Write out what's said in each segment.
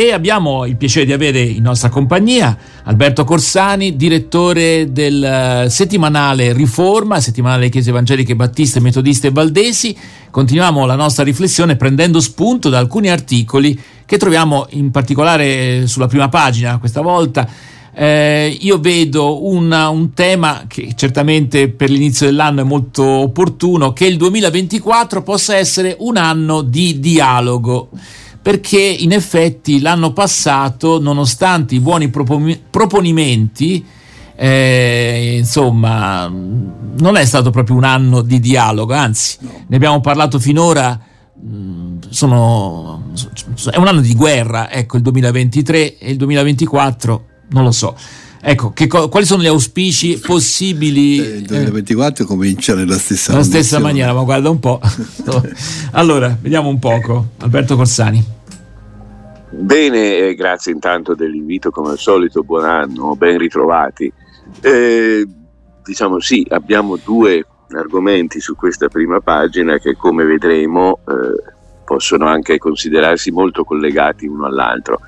E abbiamo il piacere di avere in nostra compagnia Alberto Corsani, direttore del settimanale Riforma, settimanale Chiese Evangeliche Battiste, Metodiste e Valdesi. Continuiamo la nostra riflessione prendendo spunto da alcuni articoli che troviamo in particolare sulla prima pagina questa volta. Io vedo un tema che certamente per l'inizio dell'anno è molto opportuno, che il 2024 possa essere un anno di dialogo, perché in effetti l'anno passato, nonostante i buoni proponimenti, insomma, non è stato proprio un anno di dialogo, anzi, ne abbiamo parlato finora. È un anno di guerra, ecco, il 2023 e il 2024. Non lo so. Ecco, quali sono gli auspici possibili? Il 2024 comincia nella stessa maniera, ma guarda un po'. Allora, vediamo un poco. Alberto Corsani. Bene, grazie intanto dell'invito, come al solito, buon anno, ben ritrovati. Diciamo sì, abbiamo due argomenti su questa prima pagina che, come vedremo, possono anche considerarsi molto collegati uno all'altro.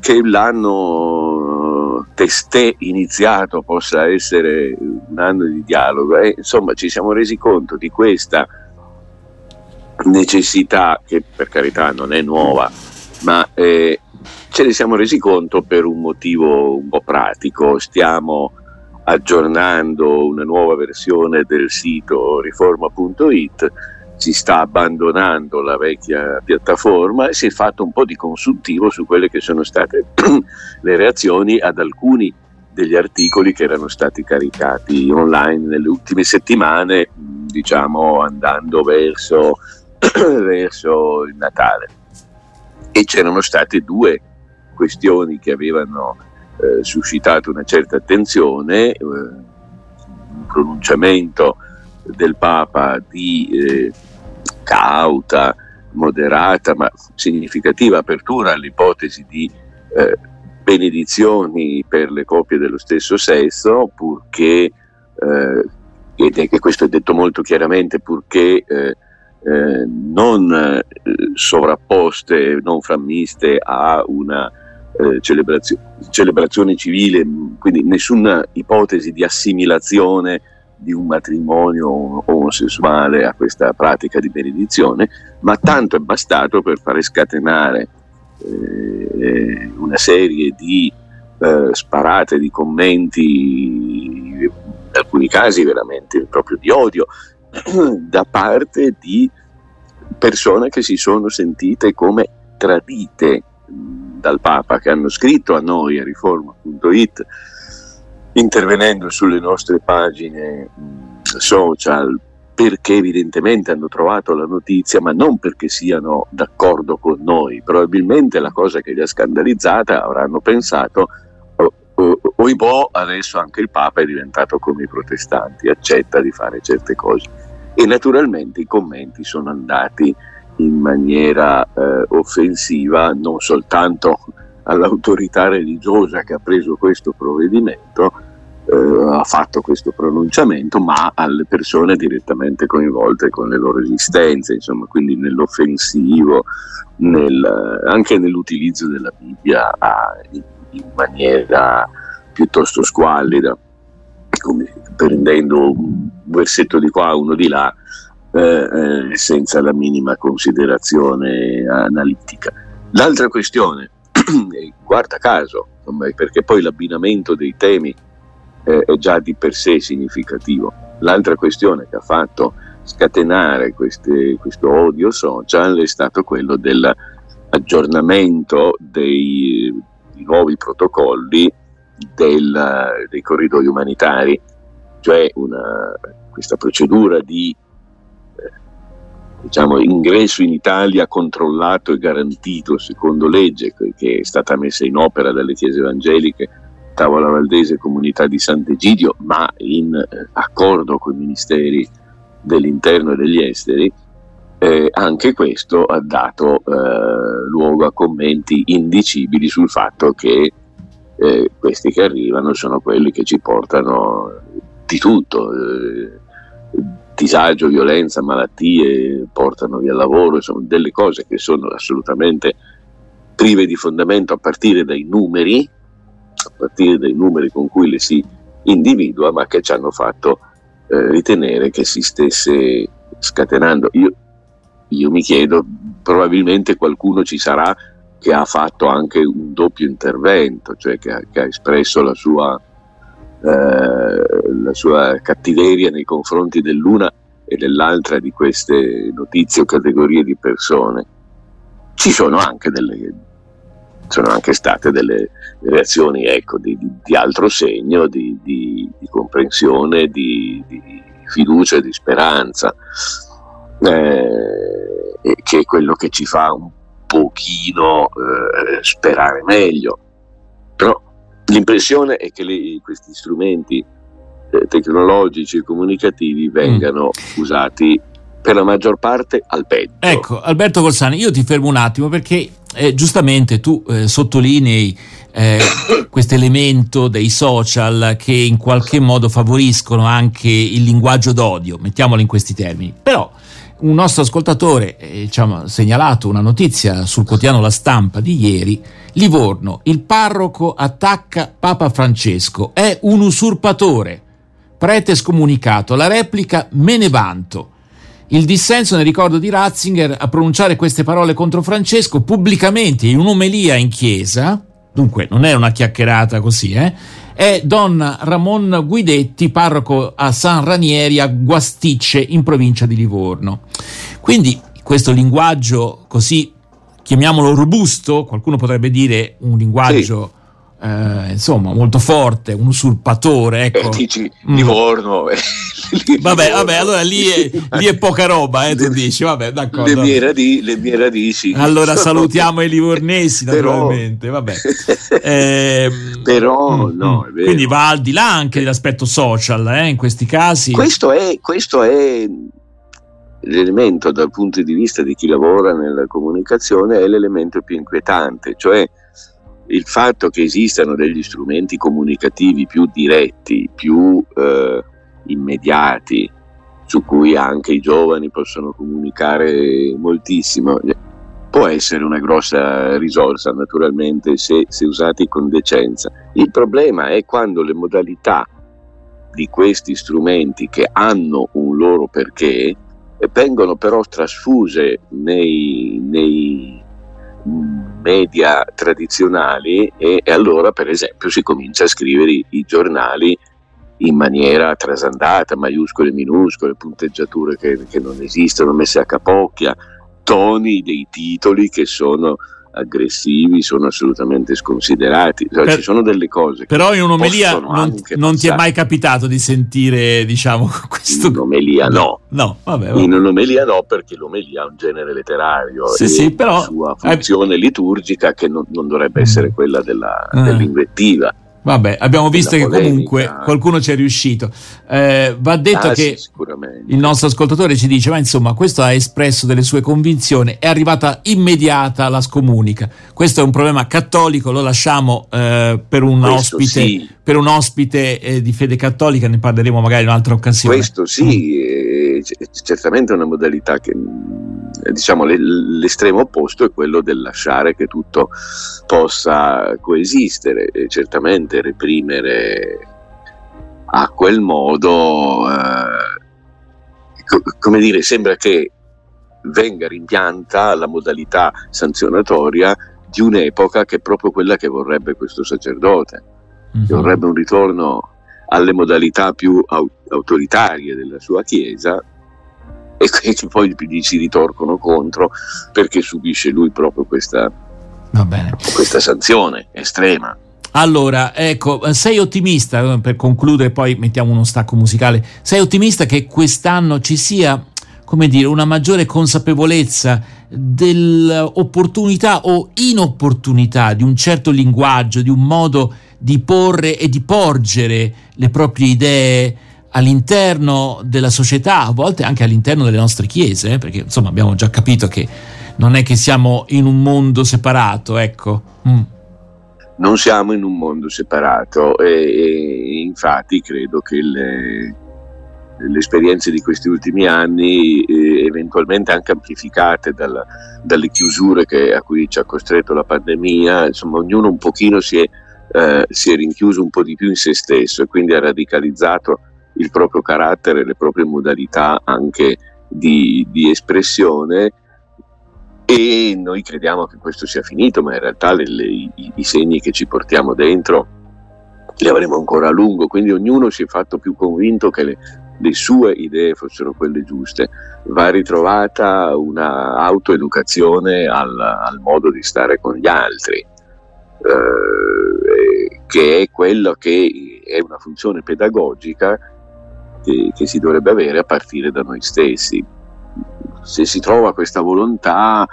Che l'anno testé iniziato possa essere un anno di dialogo, insomma ci siamo resi conto di questa necessità, che per carità non è nuova, ma ce ne siamo resi conto per un motivo un po' pratico. Stiamo aggiornando una nuova versione del sito riforma.it, si sta abbandonando la vecchia piattaforma e si è fatto un po' di consultivo su quelle che sono state le reazioni ad alcuni degli articoli che erano stati caricati online nelle ultime settimane, diciamo andando verso il Natale. E c'erano state due questioni che avevano suscitato una certa attenzione, un pronunciamento del Papa di cauta, moderata ma significativa apertura all'ipotesi di benedizioni per le coppie dello stesso sesso, purché ed è che questo è detto molto chiaramente, purché non sovrapposte, non frammiste a una celebrazione civile, quindi nessuna ipotesi di assimilazione di un matrimonio omosessuale a questa pratica di benedizione, ma tanto è bastato per fare scatenare una serie di sparate di commenti, in alcuni casi veramente proprio di odio, da parte di persone che si sono sentite come tradite dal Papa, che hanno scritto a noi a riforma.it, intervenendo sulle nostre pagine social, perché evidentemente hanno trovato la notizia, ma non perché siano d'accordo con noi. Probabilmente la cosa che li ha scandalizzata, avranno pensato: oi boh, adesso anche il Papa è diventato come i protestanti, accetta di fare certe cose. E naturalmente i commenti sono andati in maniera offensiva, non soltanto all'autorità religiosa che ha preso questo provvedimento, ha fatto questo pronunciamento, ma alle persone direttamente coinvolte con le loro esistenze, insomma, quindi nell'offensivo, anche nell'utilizzo della Bibbia in maniera piuttosto squallida, come prendendo un versetto di qua, uno di là, senza la minima considerazione analitica. L'altra questione, guarda caso, perché poi l'abbinamento dei temi è già di per sé significativo, l'altra questione che ha fatto scatenare questo odio social è stato quello dell'aggiornamento dei nuovi protocolli dei corridoi umanitari, cioè questa procedura di diciamo ingresso in Italia controllato e garantito secondo legge, che è stata messa in opera dalle Chiese Evangeliche, Tavola Valdese e Comunità di Sant'Egidio, ma in accordo con i ministeri dell'interno e degli esteri. Anche questo ha dato luogo a commenti indicibili sul fatto che questi che arrivano sono quelli che ci portano di tutto, disagio, violenza, malattie, portano via lavoro, sono delle cose che sono assolutamente prive di fondamento a partire dai numeri con cui le si individua, ma che ci hanno fatto ritenere che si stesse scatenando. Io mi chiedo, probabilmente qualcuno ci sarà che ha fatto anche un doppio intervento, cioè che ha espresso la sua cattiveria nei confronti dell'una e dell'altra di queste notizie o categorie di persone. Ci sono anche state delle reazioni, ecco, di altro segno, di comprensione, di fiducia, di speranza, che è quello che ci fa un pochino sperare meglio. Però l'impressione è che questi strumenti tecnologici e comunicativi vengano usati per la maggior parte al peggio. Ecco, Alberto Corsani, io ti fermo un attimo perché giustamente tu sottolinei questo elemento dei social che in qualche modo favoriscono anche il linguaggio d'odio, mettiamolo in questi termini. Però un nostro ascoltatore ha segnalato una notizia sul quotidiano La Stampa di ieri: Livorno, il parroco attacca Papa Francesco, è un usurpatore, prete scomunicato, la replica me ne vanto. Il dissenso nel ricordo di Ratzinger a pronunciare queste parole contro Francesco pubblicamente in un'omelia in chiesa, dunque non è una chiacchierata così, è don Ramon Guidetti, parroco a San Ranieri a Guastice in provincia di Livorno. Quindi questo linguaggio così, chiamiamolo robusto, qualcuno potrebbe dire un linguaggio... Sì. Molto forte, un usurpatore, ecco. Dici Livorno. Vabbè, allora lì è poca roba, tu dici, vabbè, d'accordo. Le mie radici. Allora salutiamo i livornesi, naturalmente, vabbè. Però no, è vero. Quindi va al di là anche dell'aspetto social, in questi casi. Questo è l'elemento, dal punto di vista di chi lavora nella comunicazione, è l'elemento più inquietante, cioè il fatto che esistano degli strumenti comunicativi più diretti, più immediati, su cui anche i giovani possono comunicare moltissimo, può essere una grossa risorsa, naturalmente, se usati con decenza. Il problema è quando le modalità di questi strumenti, che hanno un loro perché, vengono però trasfuse nei media tradizionali, e allora, per esempio, si comincia a scrivere i giornali in maniera trasandata, maiuscole, minuscole, punteggiature che non esistono, messe a capocchia, toni dei titoli che sono aggressivi, sono assolutamente sconsiderati. Ci sono delle cose. Però in un'omelia non ti è mai capitato di sentire, diciamo, questo? In un'omelia no. Vabbè. In un'omelia no, perché l'omelia è un genere letterario, però sua funzione liturgica che non dovrebbe essere quella dell'invettiva. Vabbè, abbiamo visto che comunque qualcuno ci è riuscito. Va detto che il nostro ascoltatore ci dice, ma insomma, questo ha espresso delle sue convinzioni, è arrivata immediata la scomunica. Questo è un problema cattolico, lo lasciamo per un ospite di fede cattolica, ne parleremo magari in un'altra occasione. Questo sì, è certamente una modalità che... Diciamo, l'estremo opposto è quello del lasciare che tutto possa coesistere, e certamente reprimere a quel modo, come dire, sembra che venga rimpianta la modalità sanzionatoria di un'epoca che è proprio quella che vorrebbe questo sacerdote, che vorrebbe un ritorno alle modalità più autoritarie della sua Chiesa, e poi gli si ritorcono contro perché subisce lui proprio questa sanzione estrema. Allora, ecco, sei ottimista, per concludere poi mettiamo uno stacco musicale, sei ottimista che quest'anno ci sia, come dire, una maggiore consapevolezza dell'opportunità o inopportunità di un certo linguaggio, di un modo di porre e di porgere le proprie idee all'interno della società, a volte anche all'interno delle nostre chiese, perché insomma abbiamo già capito che non è che siamo in un mondo separato, ecco. Non siamo in un mondo separato, e infatti credo che le esperienze di questi ultimi anni, eventualmente anche amplificate dalle chiusure a cui ci ha costretto la pandemia, insomma ognuno un pochino si è rinchiuso un po' di più in se stesso e quindi ha radicalizzato il proprio carattere, le proprie modalità anche di espressione, e noi crediamo che questo sia finito, ma in realtà i segni che ci portiamo dentro li avremo ancora a lungo, quindi ognuno si è fatto più convinto che le sue idee fossero quelle giuste. Va ritrovata una autoeducazione al modo di stare con gli altri, che è quello che è una funzione pedagogica che si dovrebbe avere a partire da noi stessi. Se si trova questa volontà,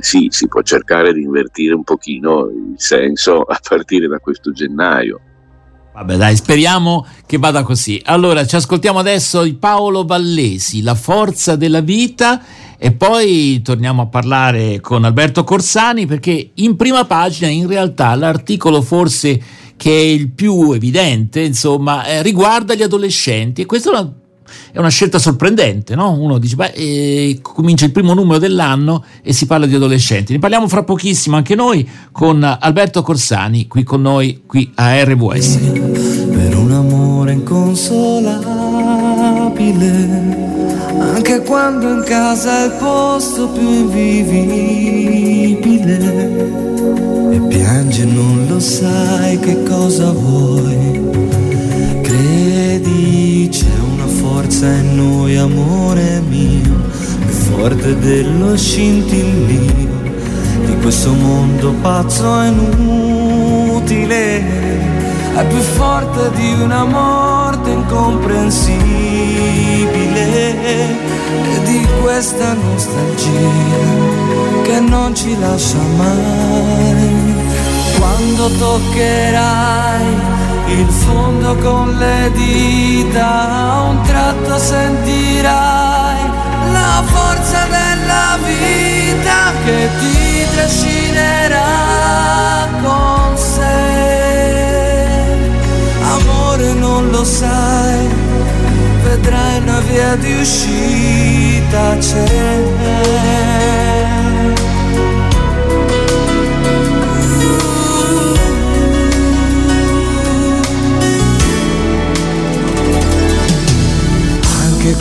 sì, si può cercare di invertire un pochino il senso a partire da questo gennaio. Vabbè dai, speriamo che vada così. Allora, ci ascoltiamo adesso il Paolo Vallesi, La Forza della Vita, e poi torniamo a parlare con Alberto Corsani, perché in prima pagina in realtà l'articolo forse che è il più evidente, insomma, riguarda gli adolescenti, e questa è una scelta sorprendente, no? Uno dice, comincia il primo numero dell'anno e si parla di adolescenti. Ne parliamo fra pochissimo anche noi con Alberto Corsani, qui con noi, qui a RVS. Per un amore inconsolabile, anche quando in casa è il posto più invivibile, e piangi e non lo sai che cosa vuoi, credi c'è una forza in noi, amore mio, più forte dello scintillio di questo mondo pazzo e inutile, è più forte di una morte incomprensibile e di questa nostalgia che non ci lascia mai. Quando toccherai il fondo con le dita, a un tratto sentirai la forza della vita che ti trascinerà con sé. Amore, non lo sai, vedrai una via di uscita, c'è.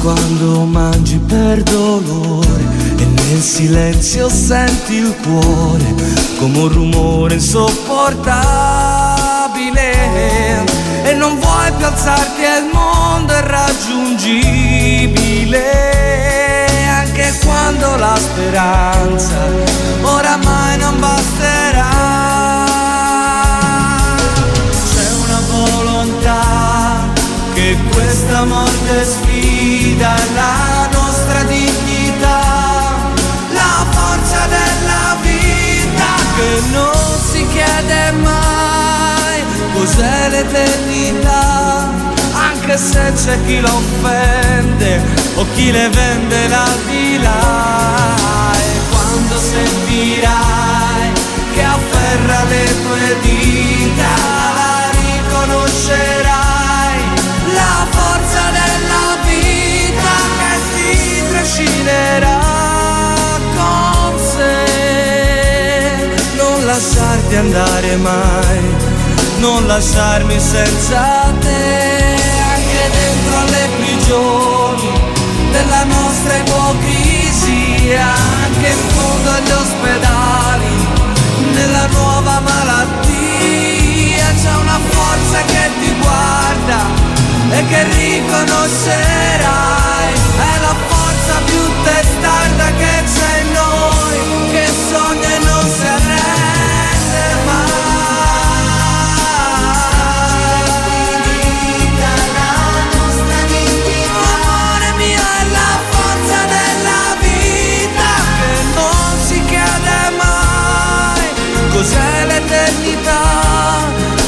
Quando mangi per dolore e nel silenzio senti il cuore come un rumore insopportabile e non vuoi più alzarti, il mondo è raggiungibile, anche quando la speranza oramai non basterà. C'è una volontà che questa morte sfida, la nostra dignità, la forza della vita che non si chiede mai cos'è l'eternità, anche se c'è chi la offende o chi le vende l'aldilà. E quando sentirai che afferra le tue dita, la riconoscerai la forza della vita che ti trascinerà con sé. Non lasciarti andare mai, non lasciarmi senza te, anche dentro alle prigioni della nostra ipocrisia, anche in fondo agli ospedali nella nuova malattia. C'è una forza che ti guarda e che riconoscerai, è la forza più testarda che c'è in noi, che sogna e non si arrende mai. La nostra vita, amore mio, è la forza della vita che non si chiede mai cos'è l'eternità,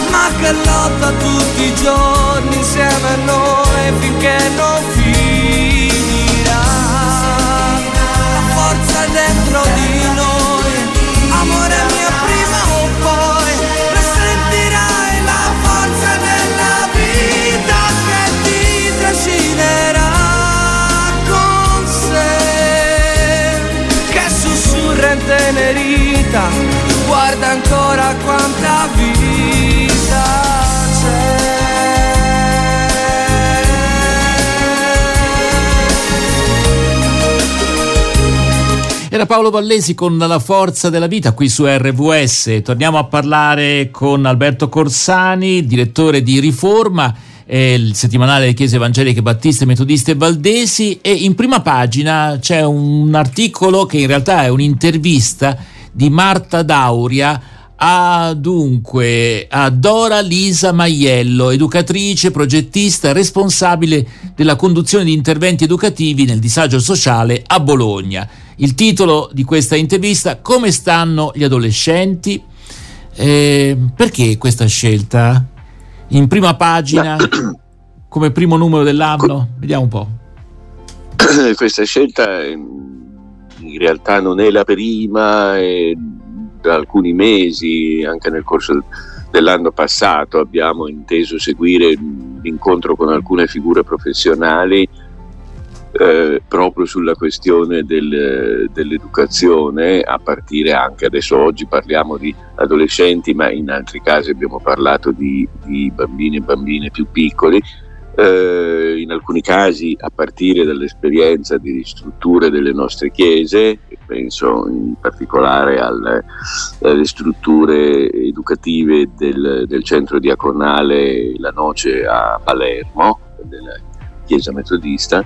ma che lotta tutti i giorni insieme a noi finché non finirà. La forza è dentro di noi, amore mio, prima o poi sentirai la forza della vita che ti trascina vita, guarda ancora quanta vita c'è. Era Paolo Vallesi con La Forza della Vita qui su RVS. Torniamo a parlare con Alberto Corsani, direttore di Riforma, il settimanale Chiese Evangeliche Battiste, Metodiste e Valdesi, e in prima pagina c'è un articolo che in realtà è un'intervista di Marta D'Auria a Dora Lisa Maiello, educatrice, progettista, responsabile della conduzione di interventi educativi nel disagio sociale a Bologna. Il titolo di questa intervista: come stanno gli adolescenti? Perché questa scelta? In prima pagina, come primo numero dell'anno, vediamo un po'. Questa scelta in realtà non è la prima, e da alcuni mesi, anche nel corso dell'anno passato, abbiamo inteso seguire l'incontro con alcune figure professionali proprio sulla questione dell'educazione, a partire anche adesso. Oggi parliamo di adolescenti, ma in altri casi abbiamo parlato di bambini e bambine più piccoli, in alcuni casi a partire dall'esperienza di strutture delle nostre chiese. Penso in particolare alle strutture educative del centro diaconale La Noce a Palermo, della chiesa metodista,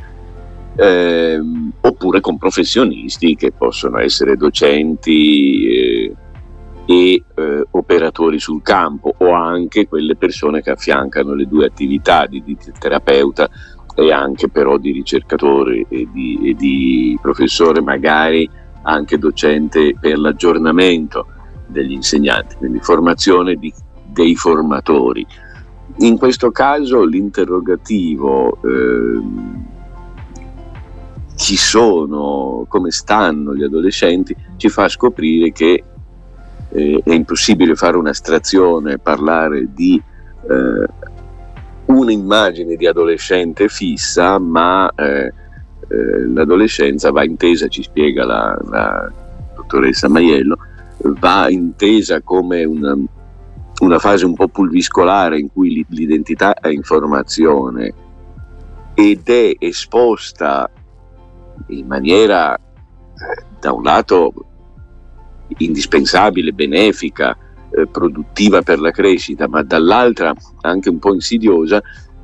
oppure con professionisti che possono essere docenti e operatori sul campo, o anche quelle persone che affiancano le due attività di terapeuta e anche però di ricercatore e di professore, magari anche docente per l'aggiornamento degli insegnanti, quindi formazione dei formatori. In questo caso l'interrogativo chi sono, come stanno gli adolescenti, ci fa scoprire che è impossibile fare un'astrazione, parlare di un'immagine di adolescente fissa, ma l'adolescenza va intesa, ci spiega la dottoressa Maiello, va intesa come una fase un po' pulviscolare in cui l'identità è in formazione ed è esposta in maniera da un lato indispensabile, benefica, produttiva per la crescita, ma dall'altra anche un po' insidiosa,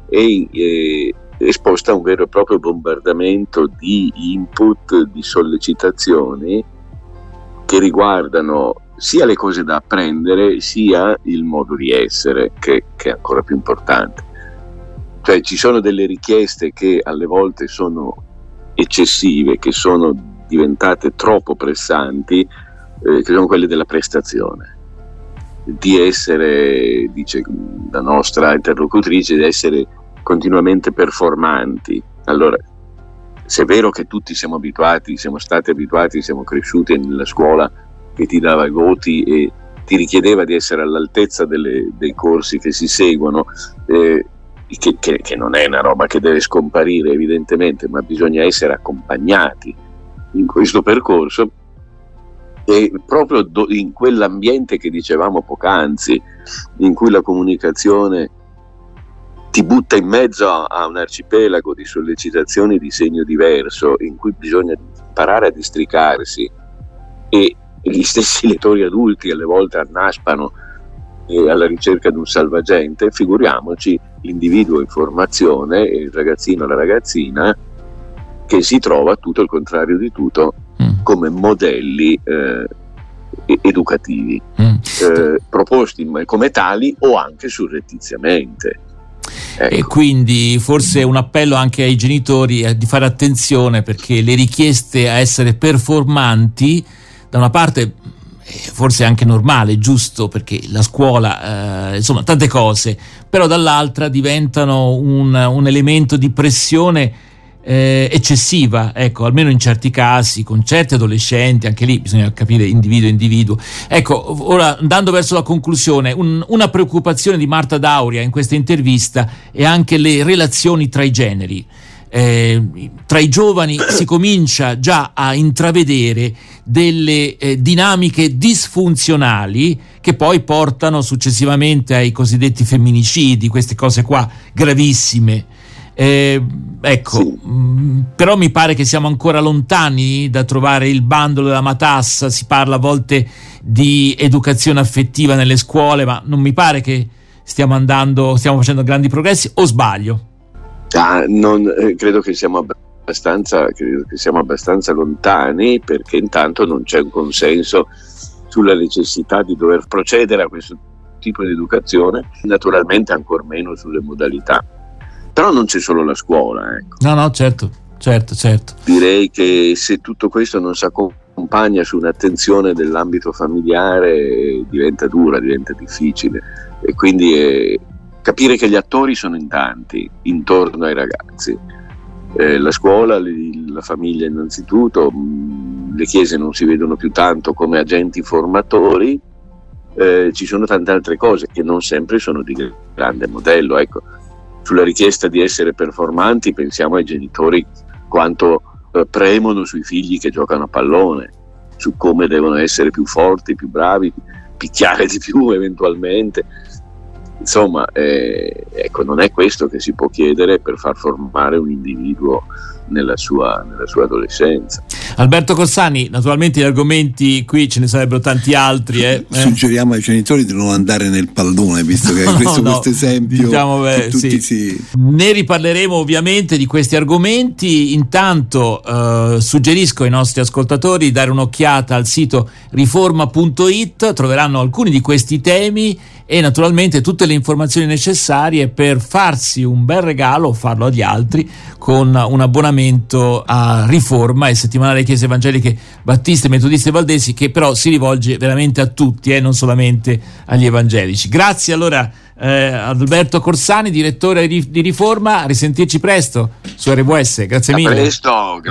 e esposta a un vero e proprio bombardamento di input, di sollecitazioni che riguardano sia le cose da apprendere sia il modo di essere, che è ancora più importante. Cioè ci sono delle richieste che alle volte sono eccessive, che sono diventate troppo pressanti, che sono quelle della prestazione, di essere, dice la nostra interlocutrice, di essere continuamente performanti. Allora, se è vero che tutti siamo stati abituati, siamo cresciuti nella scuola che ti dava i voti e ti richiedeva di essere all'altezza dei corsi che si seguono, che non è una roba che deve scomparire evidentemente, ma bisogna essere accompagnati in questo percorso, e proprio in quell'ambiente che dicevamo poc'anzi, in cui la comunicazione ti butta in mezzo a un arcipelago di sollecitazioni di segno diverso, in cui bisogna imparare a districarsi, e gli stessi lettori adulti alle volte annaspano alla ricerca di un salvagente, figuriamoci l'individuo in formazione, il ragazzino, la ragazzina, che si trova tutto il contrario di tutto come modelli educativi, proposti come tali o anche surrettiziamente. Ecco. E quindi forse un appello anche ai genitori di fare attenzione, perché le richieste a essere performanti da una parte forse anche normale, giusto, perché la scuola, insomma, tante cose, però dall'altra diventano un elemento di pressione eccessiva, ecco, almeno in certi casi, con certi adolescenti. Anche lì bisogna capire individuo. Ecco, ora andando verso la conclusione, una preoccupazione di Marta D'Auria in questa intervista è anche le relazioni tra i generi. tra i giovani si comincia già a intravedere delle dinamiche disfunzionali che poi portano successivamente ai cosiddetti femminicidi, queste cose qua gravissime. Però mi pare che siamo ancora lontani da trovare il bandolo della matassa. Si parla a volte di educazione affettiva nelle scuole, ma non mi pare che stiamo facendo grandi progressi, o sbaglio? Credo che siamo abbastanza lontani, perché intanto non c'è un consenso sulla necessità di dover procedere a questo tipo di educazione, naturalmente ancor meno sulle modalità. Però non c'è solo la scuola, ecco. No, certo. Direi che se tutto questo non si accompagna su un'attenzione dell'ambito familiare diventa dura, diventa difficile, e quindi capire che gli attori sono in tanti intorno ai ragazzi, la scuola, la famiglia innanzitutto, le chiese non si vedono più tanto come agenti formatori, ci sono tante altre cose che non sempre sono di grande modello, ecco. Sulla richiesta di essere performanti pensiamo ai genitori quanto premono sui figli che giocano a pallone, su come devono essere più forti, più bravi, picchiare di più eventualmente, insomma non è questo che si può chiedere per far formare un individuo nella sua adolescenza. Alberto Corsani, naturalmente gli argomenti qui ce ne sarebbero tanti altri. Suggeriamo ai genitori di non andare nel pallone, visto che questo esempio, diciamo, tutti sì. Ne riparleremo ovviamente di questi argomenti. Intanto suggerisco ai nostri ascoltatori di dare un'occhiata al sito riforma.it, troveranno alcuni di questi temi e naturalmente tutte le informazioni necessarie per farsi un bel regalo o farlo agli altri con un abbonamento a Riforma, il settimanale Chiese Evangeliche Battiste, Metodiste e Valdesi, che però si rivolge veramente a tutti, non solamente agli evangelici. Grazie allora ad Alberto Corsani, direttore di Riforma, a risentirci presto su RVS. Grazie mille. A presto.